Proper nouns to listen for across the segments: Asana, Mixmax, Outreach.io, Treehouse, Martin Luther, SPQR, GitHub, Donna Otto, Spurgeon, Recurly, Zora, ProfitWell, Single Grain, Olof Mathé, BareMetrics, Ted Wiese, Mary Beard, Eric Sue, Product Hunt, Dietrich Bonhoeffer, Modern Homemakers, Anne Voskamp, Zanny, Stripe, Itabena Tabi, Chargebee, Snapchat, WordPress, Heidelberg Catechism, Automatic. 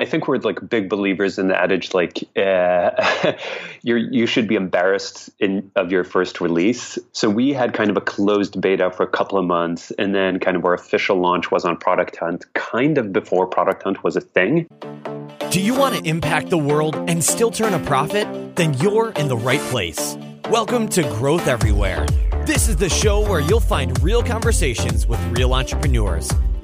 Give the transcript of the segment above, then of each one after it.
I think we're like big believers in the adage, like you should be embarrassed of your first release. So we had kind of a closed beta for a couple of months, and then kind of our official launch was on Product Hunt, kind of before Product Hunt was a thing. Do you want to impact the world and still turn a profit? Then you're in the right place. Welcome to Growth Everywhere. This is the show where you'll find real conversations with real entrepreneurs.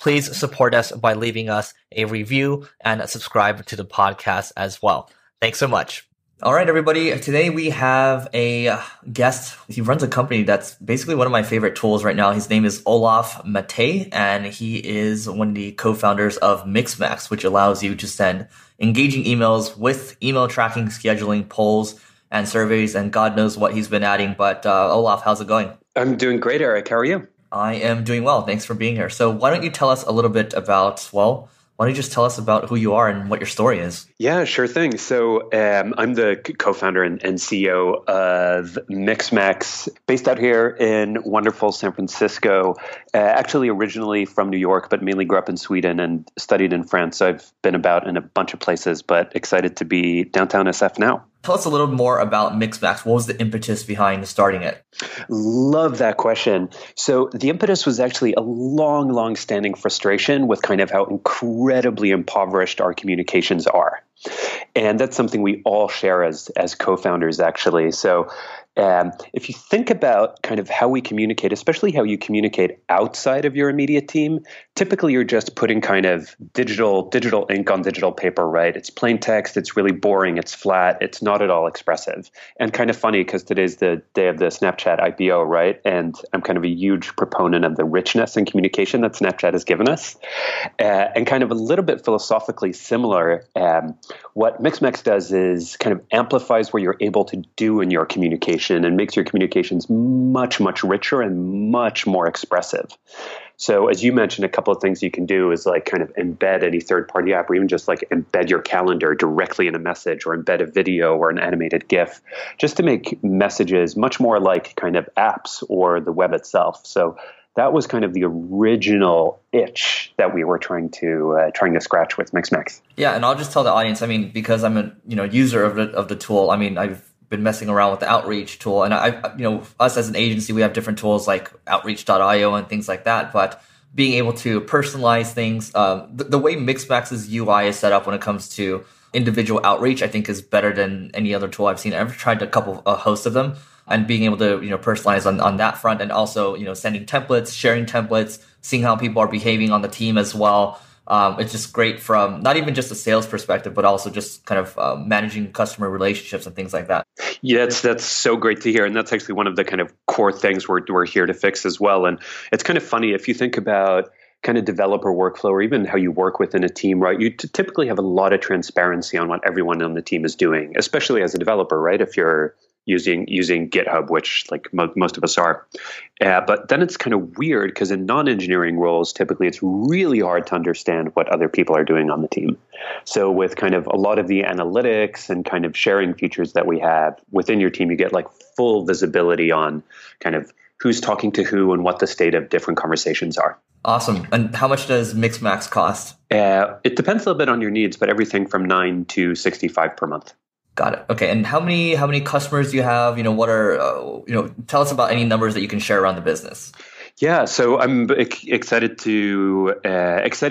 please support us by leaving us a review and subscribe to the podcast as well. Thanks so much. All right, everybody. Today we have a guest. He runs a company that's basically one of my favorite tools right now. His name is Olof Mathé, and he is one of the co-founders of Mixmax, which allows you to send engaging emails with email tracking, scheduling, polls, and surveys, and God knows what he's been adding. But Olof, how's it going? I'm doing great, Eric. How are you? I am doing well. Thanks for being here. So why don't you tell us a little bit about, well, why don't you just tell us about who you are and what your story is? Yeah, sure thing. So I'm the co-founder and CEO of Mixmax, based out here in wonderful San Francisco, actually originally from New York, but mainly grew up in Sweden and studied in France. So I've been about in a bunch of places, but excited to be downtown SF now. Tell us a little more about Mixmax. What was the impetus behind starting it? Love that question. So the impetus was actually a long-standing frustration with kind of how incredibly impoverished our communications are. And that's something we all share as co-founders, actually. So if you think about kind of how we communicate, especially how you communicate outside of your immediate team, typically you're just putting kind of digital ink on digital paper, right? It's plain text. It's really boring. It's flat. It's not at all expressive. And kind of funny because today's the day of the Snapchat IPO, right? And I'm kind of a huge proponent of the richness in communication that Snapchat has given us. And kind of a little bit philosophically similar, what Mixmax does is kind of amplifies what you're able to do in your communication, and makes your communications much, much richer and much more expressive. So as you mentioned, a couple of things you can do is like kind of embed any third-party app, or even just like embed your calendar directly in a message, or embed a video or an animated GIF, just to make messages much more like kind of apps or the web itself. So that was kind of the original itch that we were trying to scratch with Mixmax. Yeah, and I'll just tell the audience, I mean, because I'm a user of the tool. I mean, I've been messing around with the Outreach tool, and us as an agency, we have different tools like Outreach.io and things like that. But being able to personalize things, the way Mixmax's UI is set up when it comes to individual outreach, I think is better than any other tool I've seen. I've tried a host of them, and being able to personalize on that front, and also sending templates, sharing templates, seeing how people are behaving on the team as well. It's just great from not even just a sales perspective, but also just kind of managing customer relationships and things like that. Yeah, that's so great to hear. And that's actually one of the kind of core things we're here to fix as well. And it's kind of funny if you think about kind of developer workflow, or even how you work within a team, right? You typically have a lot of transparency on what everyone on the team is doing, especially as a developer, right? If you're using GitHub, which like most of us are. But then it's kind of weird because in non-engineering roles, typically it's really hard to understand what other people are doing on the team. So with kind of a lot of the analytics and kind of sharing features that we have within your team, you get like full visibility on kind of who's talking to who and what the state of different conversations are. Awesome. And how much does Mixmax cost? It depends a little bit on your needs, but everything from $9 to $65 per month. Got it. Okay. And how many customers do you have? What are, tell us about any numbers that you can share around the business. Yeah. So I'm excited to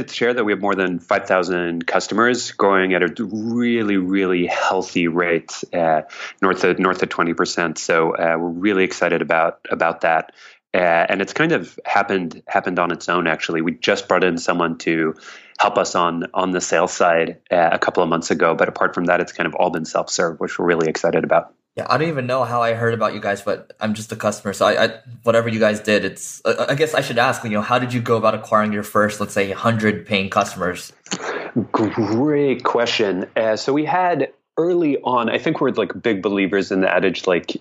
share that we have more than 5,000 customers, growing at a really, really healthy rate, north of 20%. So we're really excited about that. And it's kind of happened on its own, actually. We just brought in someone to help us on the sales side a couple of months ago. But apart from that, it's kind of all been self-serve, which we're really excited about. Yeah, I don't even know how I heard about you guys, but I'm just a customer. So I whatever you guys did, it's I guess I should ask, how did you go about acquiring your first, let's say, 100 paying customers? Great question. So we had early on, I think we're like big believers in the adage, like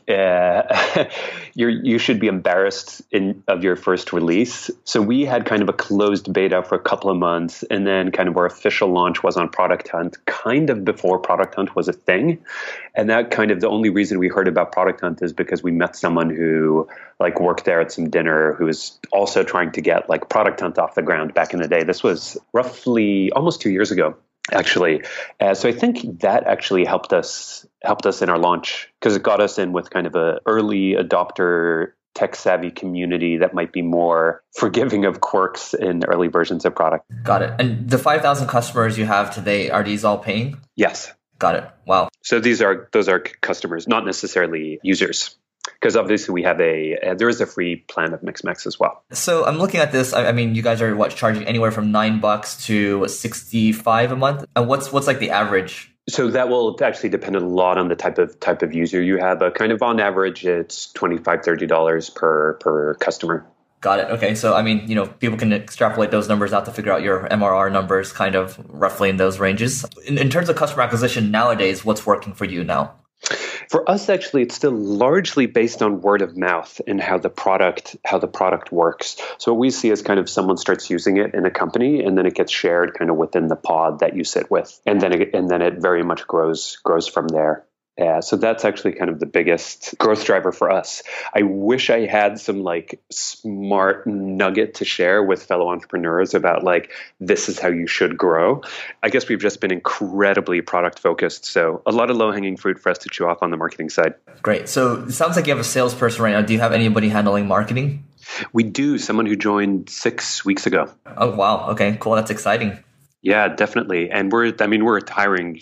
you should be embarrassed of your first release. So we had kind of a closed beta for a couple of months, and then kind of our official launch was on Product Hunt, kind of before Product Hunt was a thing. And that kind of the only reason we heard about Product Hunt is because we met someone who like worked there at some dinner who was also trying to get like Product Hunt off the ground back in the day. This was roughly almost 2 years ago, actually. So I think that actually helped us in our launch, because it got us in with kind of a early adopter tech-savvy community that might be more forgiving of quirks in early versions of product. Got it. And the 5,000 customers you have today, are these all paying? Yes. Got it. Wow. So those are customers, not necessarily users. Because obviously we have there is a free plan of Mixmax as well. So I'm looking at this. I mean, you guys are charging anywhere from $9 to $65 a month. And what's like the average? So that will actually depend a lot on the type of user you have. But kind of on average, it's $25, $30 per customer. Got it. Okay. So, I mean, you know, people can extrapolate those numbers out to figure out your MRR numbers kind of roughly in those ranges. In terms of customer acquisition nowadays, what's working for you now? For us, actually, it's still largely based on word of mouth and how the product works. So what we see is kind of someone starts using it in a company, and then it gets shared kind of within the pod that you sit with, and then it very much grows from there. Yeah, so that's actually kind of the biggest growth driver for us. I wish I had some like smart nugget to share with fellow entrepreneurs about like, this is how you should grow. I guess we've just been incredibly product focused. So a lot of low hanging fruit for us to chew off on the marketing side. Great. So it sounds like you have a salesperson right now. Do you have anybody handling marketing? We do. Someone who joined 6 weeks ago. Oh, wow. Okay, cool. That's exciting. Yeah, definitely. And we're hiring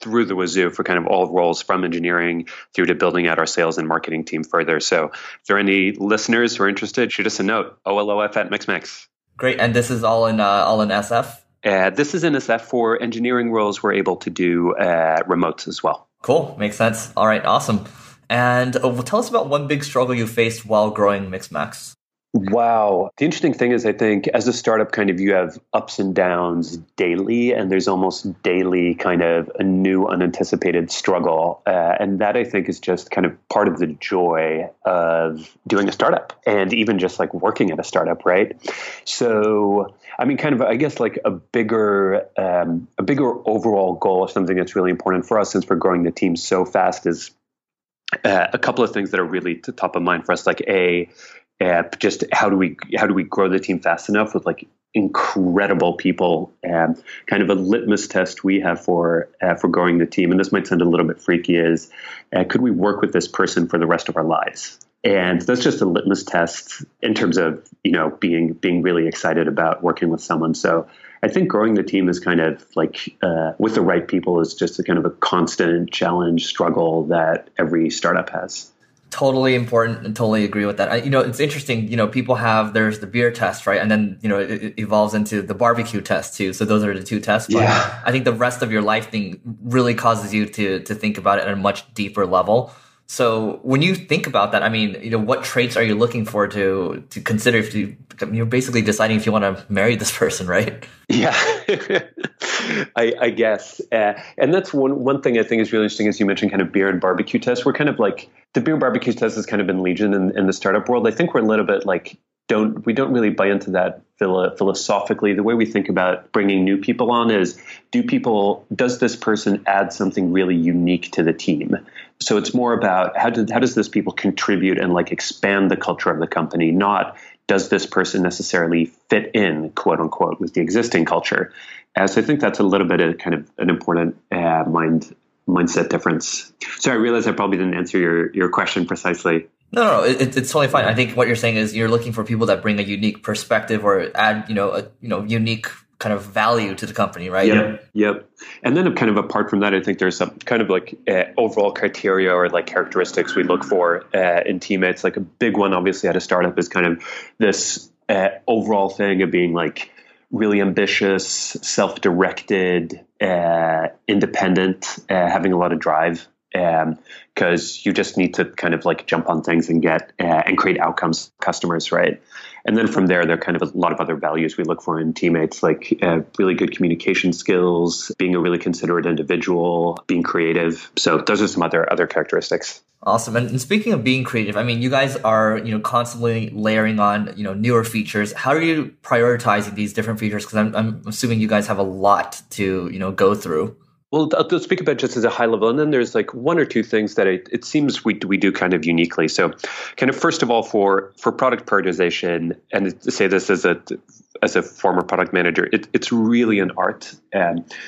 through the wazoo for kind of all roles, from engineering through to building out our sales and marketing team further. So if there are any listeners who are interested, shoot us a note, olof@mixmax. Great. And this is all in SF? This is in SF. For engineering roles, we're able to do remotes as well. Cool. Makes sense. All right. Awesome. And tell us about one big struggle you faced while growing Mixmax. Wow. The interesting thing is, I think as a startup, kind of you have ups and downs daily, and there's almost daily kind of a new unanticipated struggle. And that I think is just kind of part of the joy of doing a startup and even just like working at a startup, right? So, I mean, kind of, I guess like a bigger overall goal of something that's really important for us, since we're growing the team so fast, is a couple of things that are really top of mind for us. Like just how do we grow the team fast enough with like incredible people? Kind of a litmus test we have for growing the team, and this might sound a little bit freaky, is could we work with this person for the rest of our lives? And that's just a litmus test in terms of, you know, being really excited about working with someone. So I think growing the team is kind of like with the right people is just a kind of a constant challenge, struggle that every startup has. Totally important, and totally agree with that. It's interesting, people have, there's the beer test, right? And then, it evolves into the barbecue test too. So those are the two tests. But yeah. I think the rest of your life thing really causes you to think about it at a much deeper level. So when you think about that, I mean, what traits are you looking for to consider if you're basically deciding if you want to marry this person, right? Yeah, I guess. And that's one thing I think is really interesting, as you mentioned, kind of beer and barbecue test. We're kind of like, the beer barbecue test has kind of been legion in the startup world. I think we're a little bit like, we don't really buy into that philosophically. The way we think about bringing new people on is, does this person add something really unique to the team? So it's more about how does this people contribute and like expand the culture of the company, not does this person necessarily fit in, quote unquote, with the existing culture. So I think that's a little bit of kind of an important mindset difference. So I realize I probably didn't answer your question precisely. No, it's totally fine. I think what you're saying is you're looking for people that bring a unique perspective or add, a unique kind of value to the company, right? Yep. And then kind of apart from that, I think there's some kind of like overall criteria or like characteristics we look for in teammates. Like a big one, obviously, at a startup is kind of this overall thing of being like really ambitious, self-directed, independent, having a lot of drive. because you just need to kind of like jump on things and get and create outcomes for customers, right? And then from there are kind of a lot of other values we look for in teammates, like really good communication skills, being a really considerate individual, being creative. So those are some other characteristics. Awesome. And speaking of being creative, I mean, you guys are, you know, constantly layering on, you know, newer features. How are you prioritizing these different features? Because I'm assuming you guys have a lot to, you know, go through. Well, I'll speak about just as a high level, and then there's like one or two things that it seems we do kind of uniquely. So kind of first of all, for product prioritization, and to say this as a former product manager, it's really an art.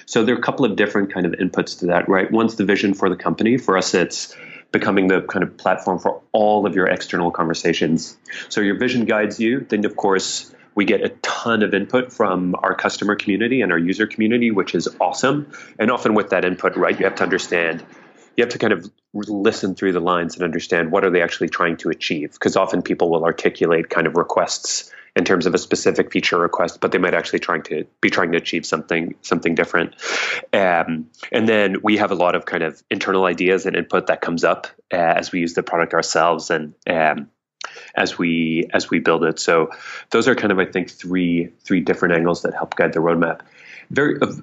So there are a couple of different kind of inputs to that, right? One's the vision for the company. For us, it's becoming the kind of platform for all of your external conversations. So your vision guides you. Then, of course, we get a ton of input from our customer community and our user community, which is awesome. And often with that input, right, you have to understand, you have to kind of listen through the lines and understand what are they actually trying to achieve. Because often people will articulate kind of requests in terms of a specific feature request, but they might actually be trying to achieve something different. And then we have a lot of kind of internal ideas and input that comes up as we use the product ourselves and as we build it. So those are kind of, I think, three different angles that help guide the roadmap.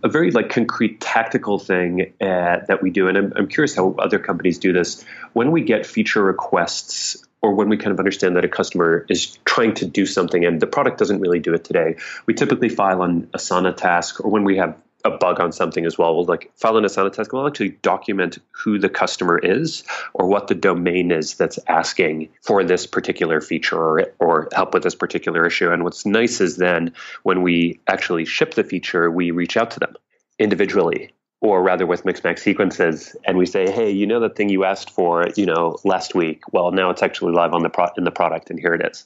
A very like concrete tactical thing that we do, and I'm curious how other companies do this. When we get feature requests, or when we kind of understand that a customer is trying to do something and the product doesn't really do it today, we typically file an Asana task, or when we have a bug on something as well, we'll like file an Asana task. We'll actually document who the customer is or what the domain is that's asking for this particular feature or help with this particular issue. And what's nice is then when we actually ship the feature, we reach out to them individually, or rather with Mixmax sequences, and we say, hey, you know that thing you asked for, you know, last week? Well, now it's actually live on the in the product, and here it is.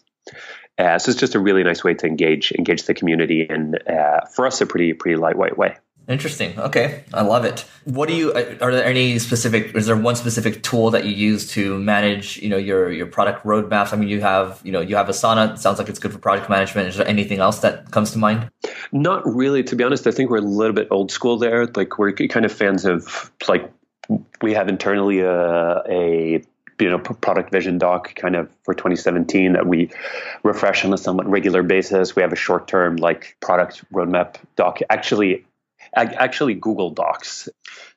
So it's just a really nice way to engage the community, and for us, a pretty lightweight way. Interesting. Okay, I love it. What do you? Is there one specific tool that you use to manage, you know, your product roadmaps? I mean, you have Asana. It sounds like it's good for project management. Is there anything else that comes to mind? Not really, to be honest. I think we're a little bit old school there. Like we're kind of fans of like we have internally a you know, product vision doc kind of for 2017 that we refresh on a somewhat regular basis. We have a short-term like product roadmap doc, actually Google Docs.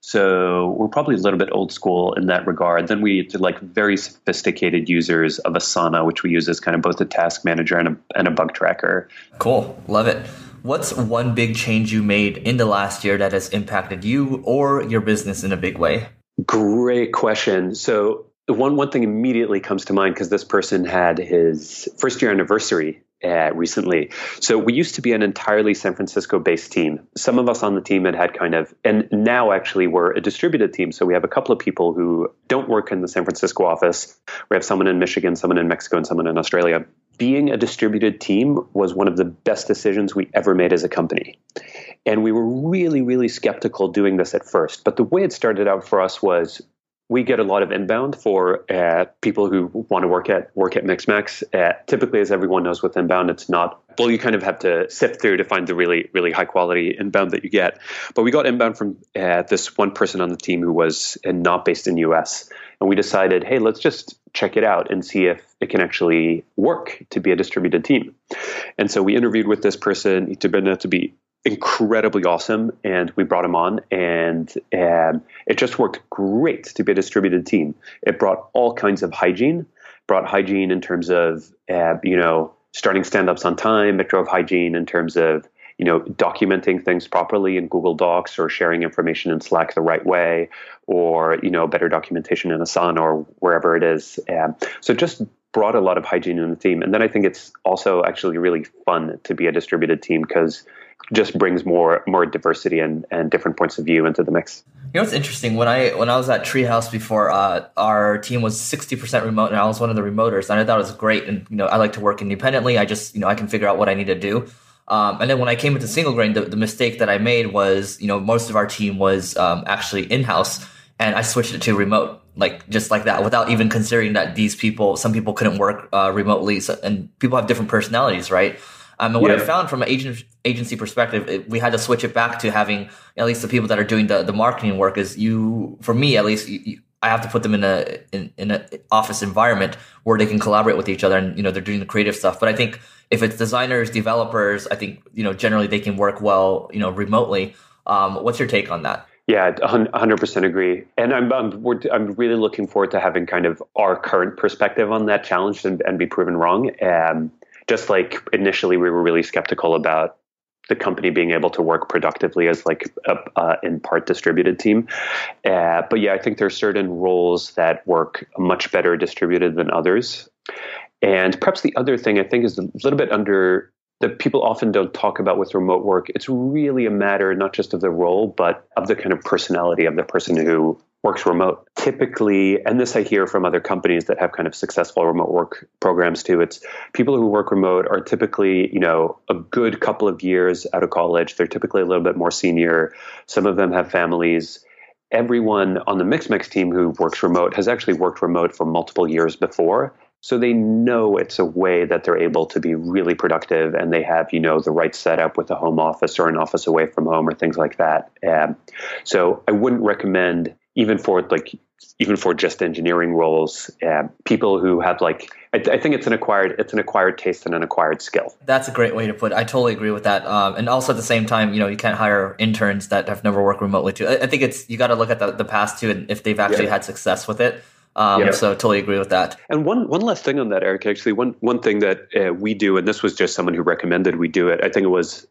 So we're probably a little bit old school in that regard. Then we did like very sophisticated users of Asana, which we use as kind of both a task manager and a bug tracker. Cool. Love it. What's one big change you made in the last year that has impacted you or your business in a big way? Great question. So one thing immediately comes to mind because this person had his first year anniversary recently. So we used to be an entirely San Francisco-based team. Some of us on the team had kind of, and now actually we're a distributed team. So we have a couple of people who don't work in the San Francisco office. We have someone in Michigan, someone in Mexico, and someone in Australia. Being a distributed team was one of the best decisions we ever made as a company. And we were really, really skeptical doing this at first. But the way it started out for us was, we get a lot of inbound for people who want to work at Mixmax. Typically, as everyone knows with inbound, it's not, well, you kind of have to sift through to find the really, really high quality inbound that you get. But we got inbound from this one person on the team who was not based in the US. And we decided, hey, let's just check it out and see if it can actually work to be a distributed team. And so we interviewed with this person, Itabena Tabi, incredibly awesome, and we brought him on, and it just worked great to be a distributed team. It brought all kinds of hygiene, in terms of, you know, starting stand-ups on time. It drove hygiene in terms of, you know, documenting things properly in Google Docs or sharing information in Slack the right way, or, you know, better documentation in Asana or wherever it is. So just brought a lot of hygiene in the team. And then I think it's also actually really fun to be a distributed team because just brings more diversity and different points of view into the mix. You know, it's interesting. When I was at Treehouse before, our team was 60% remote, and I was one of the remoters, and I thought it was great. And, you know, I like to work independently. I just, you know, I can figure out what I need to do. And then when I came into Single Grain, the mistake that I made was, you know, most of our team was actually in-house, and I switched it to remote, like just like that, without even considering that some people couldn't work remotely, so, and people have different personalities, right? And what I found from an agency perspective, we had to switch it back to having at least the people that are doing the marketing work. For me, at least, I have to put them in an office environment where they can collaborate with each other, and they're doing the creative stuff. But I think if it's designers, developers, I think generally they can work well remotely. What's your take on that? Yeah, 100% agree. And I'm really looking forward to having kind of our current perspective on that challenge and be proven wrong. Just like initially we were really skeptical about the company being able to work productively as like a in part distributed team. But yeah, I think there are certain roles that work much better distributed than others. And perhaps the other thing I think is a little bit under that people often don't talk about with remote work. It's really a matter not just of the role, but of the kind of personality of the person who works remote. Typically, and this I hear from other companies that have kind of successful remote work programs too, it's people who work remote are typically, a good couple of years out of college. They're typically a little bit more senior. Some of them have families. Everyone on the Mixmax team who works remote has actually worked remote for multiple years before. So they know it's a way that they're able to be really productive, and they have, the right setup with a home office or an office away from home or things like that. So I wouldn't recommend even for just engineering roles, people who have I think it's an acquired taste and an acquired skill. That's a great way to put it. I totally agree with that. And also at the same time, you can't hire interns that have never worked remotely too. I think you got to look at the past too, and if they've actually had success with it. So I totally agree with that. And one last thing on that, Eric, actually, one thing that we do, and this was just someone who recommended we do it. I think it was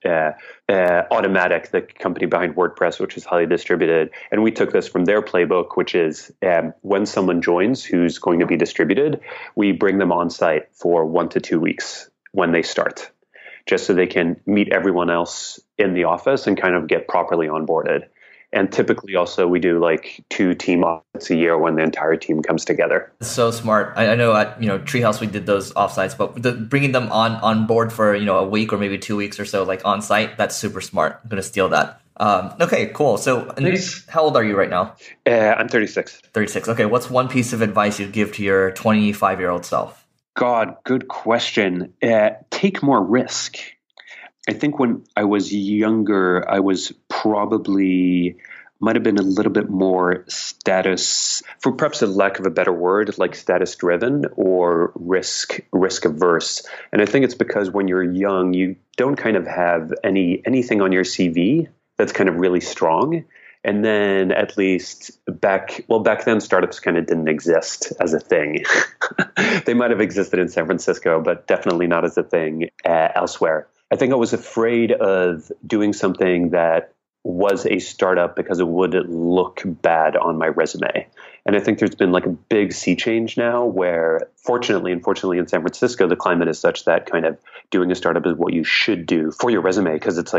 Automatic, the company behind WordPress, which is highly distributed. And we took this from their playbook, which is when someone joins who's going to be distributed, we bring them on site for 1 to 2 weeks when they start, just so they can meet everyone else in the office and kind of get properly onboarded. And typically also we do 2 team offsites a year when the entire team comes together. So smart. I know at Treehouse we did those offsites, but bringing them on board for a week or maybe 2 weeks or so on site, that's super smart. I'm going to steal that. Okay, cool. So nice. How old are you right now? I'm 36. 36. Okay, what's one piece of advice you'd give to your 25-year-old self? God, good question. Take more risk. I think when I was younger, I was might have been a little bit more status, for perhaps a lack of a better word, status driven or risk averse. And I think it's because when you're young, you don't kind of have anything on your CV that's kind of really strong. And then at least back then startups kind of didn't exist as a thing. They might have existed in San Francisco, but definitely not as a thing elsewhere. I think I was afraid of doing something that was a startup because it would look bad on my resume. And I think there's been a big sea change now where unfortunately in San Francisco, the climate is such that kind of doing a startup is what you should do for your resume because it's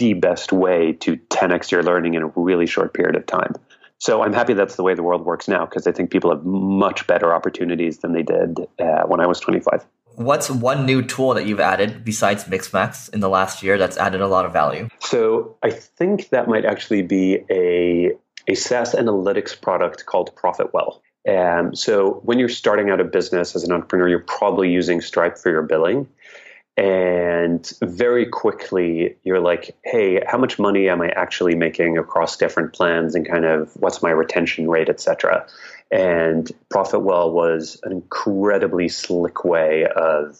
the best way to 10x your learning in a really short period of time. So I'm happy that's the way the world works now because I think people have much better opportunities than they did when I was 25. What's one new tool that you've added besides Mixmax in the last year that's added a lot of value? So I think that might actually be a SaaS analytics product called ProfitWell. So when you're starting out a business as an entrepreneur, you're probably using Stripe for your billing. And very quickly, you're hey, how much money am I actually making across different plans and kind of what's my retention rate, et cetera. And ProfitWell was an incredibly slick way of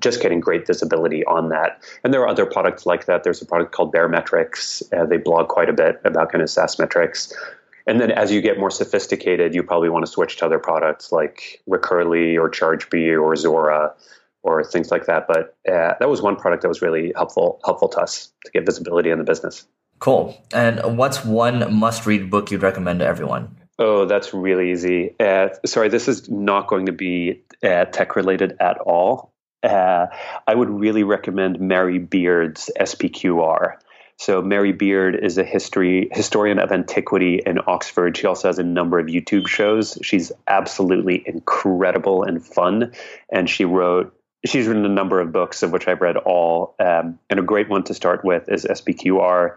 just getting great visibility on that. And there are other products like that. There's a product called BareMetrics. They blog quite a bit about kind of SaaS metrics. And then as you get more sophisticated, you probably want to switch to other products like Recurly or Chargebee or Zora or things like that. But that was one product that was really helpful to us to get visibility in the business. Cool. And what's one must-read book you'd recommend to everyone? Oh, that's really easy. Sorry, this is not going to be tech-related at all. I would really recommend Mary Beard's SPQR. So Mary Beard is a historian of antiquity in Oxford. She also has a number of YouTube shows. She's absolutely incredible and fun. And she's written a number of books, of which I've read all. And a great one to start with is SPQR,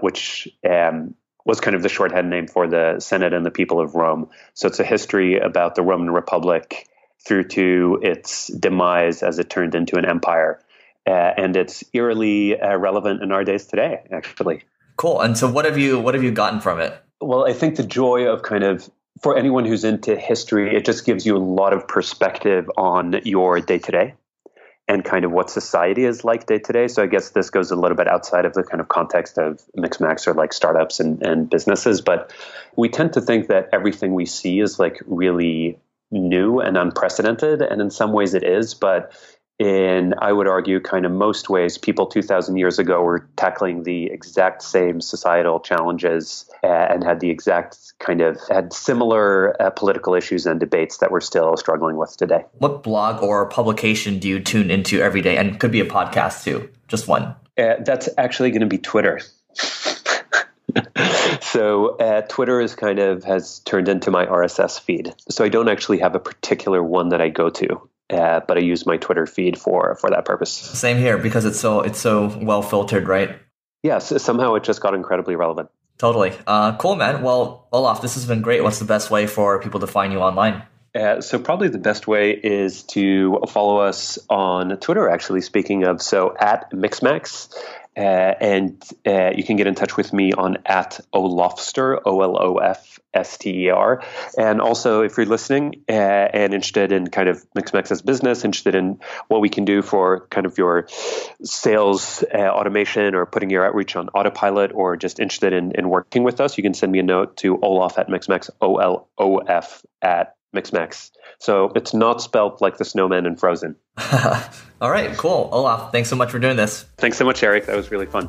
which was kind of the shorthand name for the Senate and the people of Rome. So it's a history about the Roman Republic through to its demise as it turned into an empire. And it's eerily relevant in our days today, actually. Cool. And so what have you gotten from it? Well, I think the joy of kind of for anyone who's into history, it just gives you a lot of perspective on your day-to-day and kind of what society is like day-to-day. So I guess this goes a little bit outside of the kind of context of Mixmax or like startups and businesses. But we tend to think that everything we see is like really new and unprecedented. And in some ways it is. But in, I would argue, kind of most ways, people 2,000 years ago were tackling the exact same societal challenges and had the exact kind of had similar political issues and debates that we're still struggling with today. What blog or publication do you tune into every day? And could be a podcast too, just one. That's actually going to be Twitter. So Twitter is kind of has turned into my RSS feed. So I don't actually have a particular one that I go to. But I use my Twitter feed for that purpose. Same here, because it's so well filtered, right? Yeah, so somehow it just got incredibly relevant. Totally. Cool, man. Well, Olof, this has been great. What's the best way for people to find you online? So probably the best way is to follow us on Twitter, actually, speaking of, so at Mixmax. And you can get in touch with me on at Olofster, Olofster. And also, if you're listening and interested in kind of Mixmax's business, interested in what we can do for kind of your sales automation or putting your outreach on autopilot, or just interested in working with us, you can send me a note to Olof@Mixmax, Olof@Mixmax. So it's not spelled like the snowman in Frozen. All right, cool. Olof, thanks so much for doing this. Thanks so much, Eric. That was really fun.